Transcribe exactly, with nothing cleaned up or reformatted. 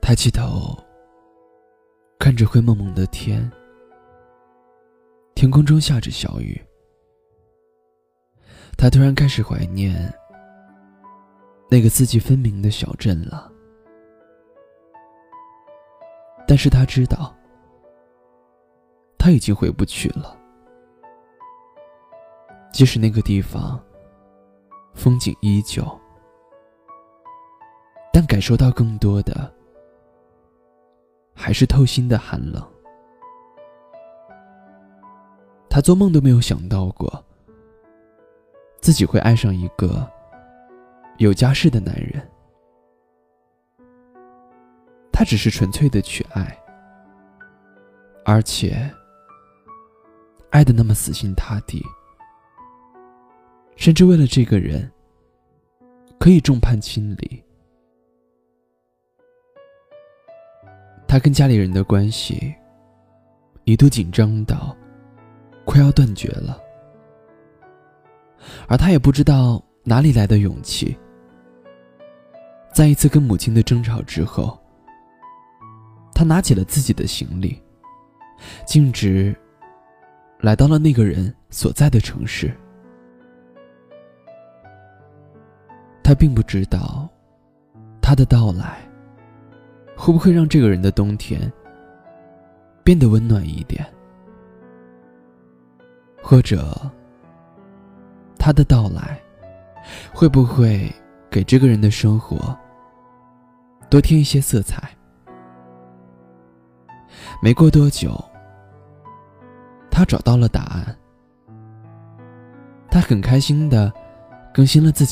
抬起头，看着灰蒙蒙的天，天空中下着小雨。他突然开始怀念那个四季分明的小镇了。但是他知道，他已经回不去了。即使那个地方风景依旧，但感受到更多的还是透心的寒冷。他做梦都没有想到过自己会爱上一个有家室的男人，他只是纯粹的去爱，而且爱得那么死心塌地，甚至为了这个人可以众叛亲离。他跟家里人的关系一度紧张到快要断绝了，而他也不知道哪里来的勇气，在一次跟母亲的争吵之后，他拿起了自己的行李，径直来到了那个人所在的城市。他并不知道他的到来会不会让这个人的冬天变得温暖一点，或者他的到来会不会给这个人的生活多添一些色彩。没过多久，他找到了答案，他很开心地更新了自己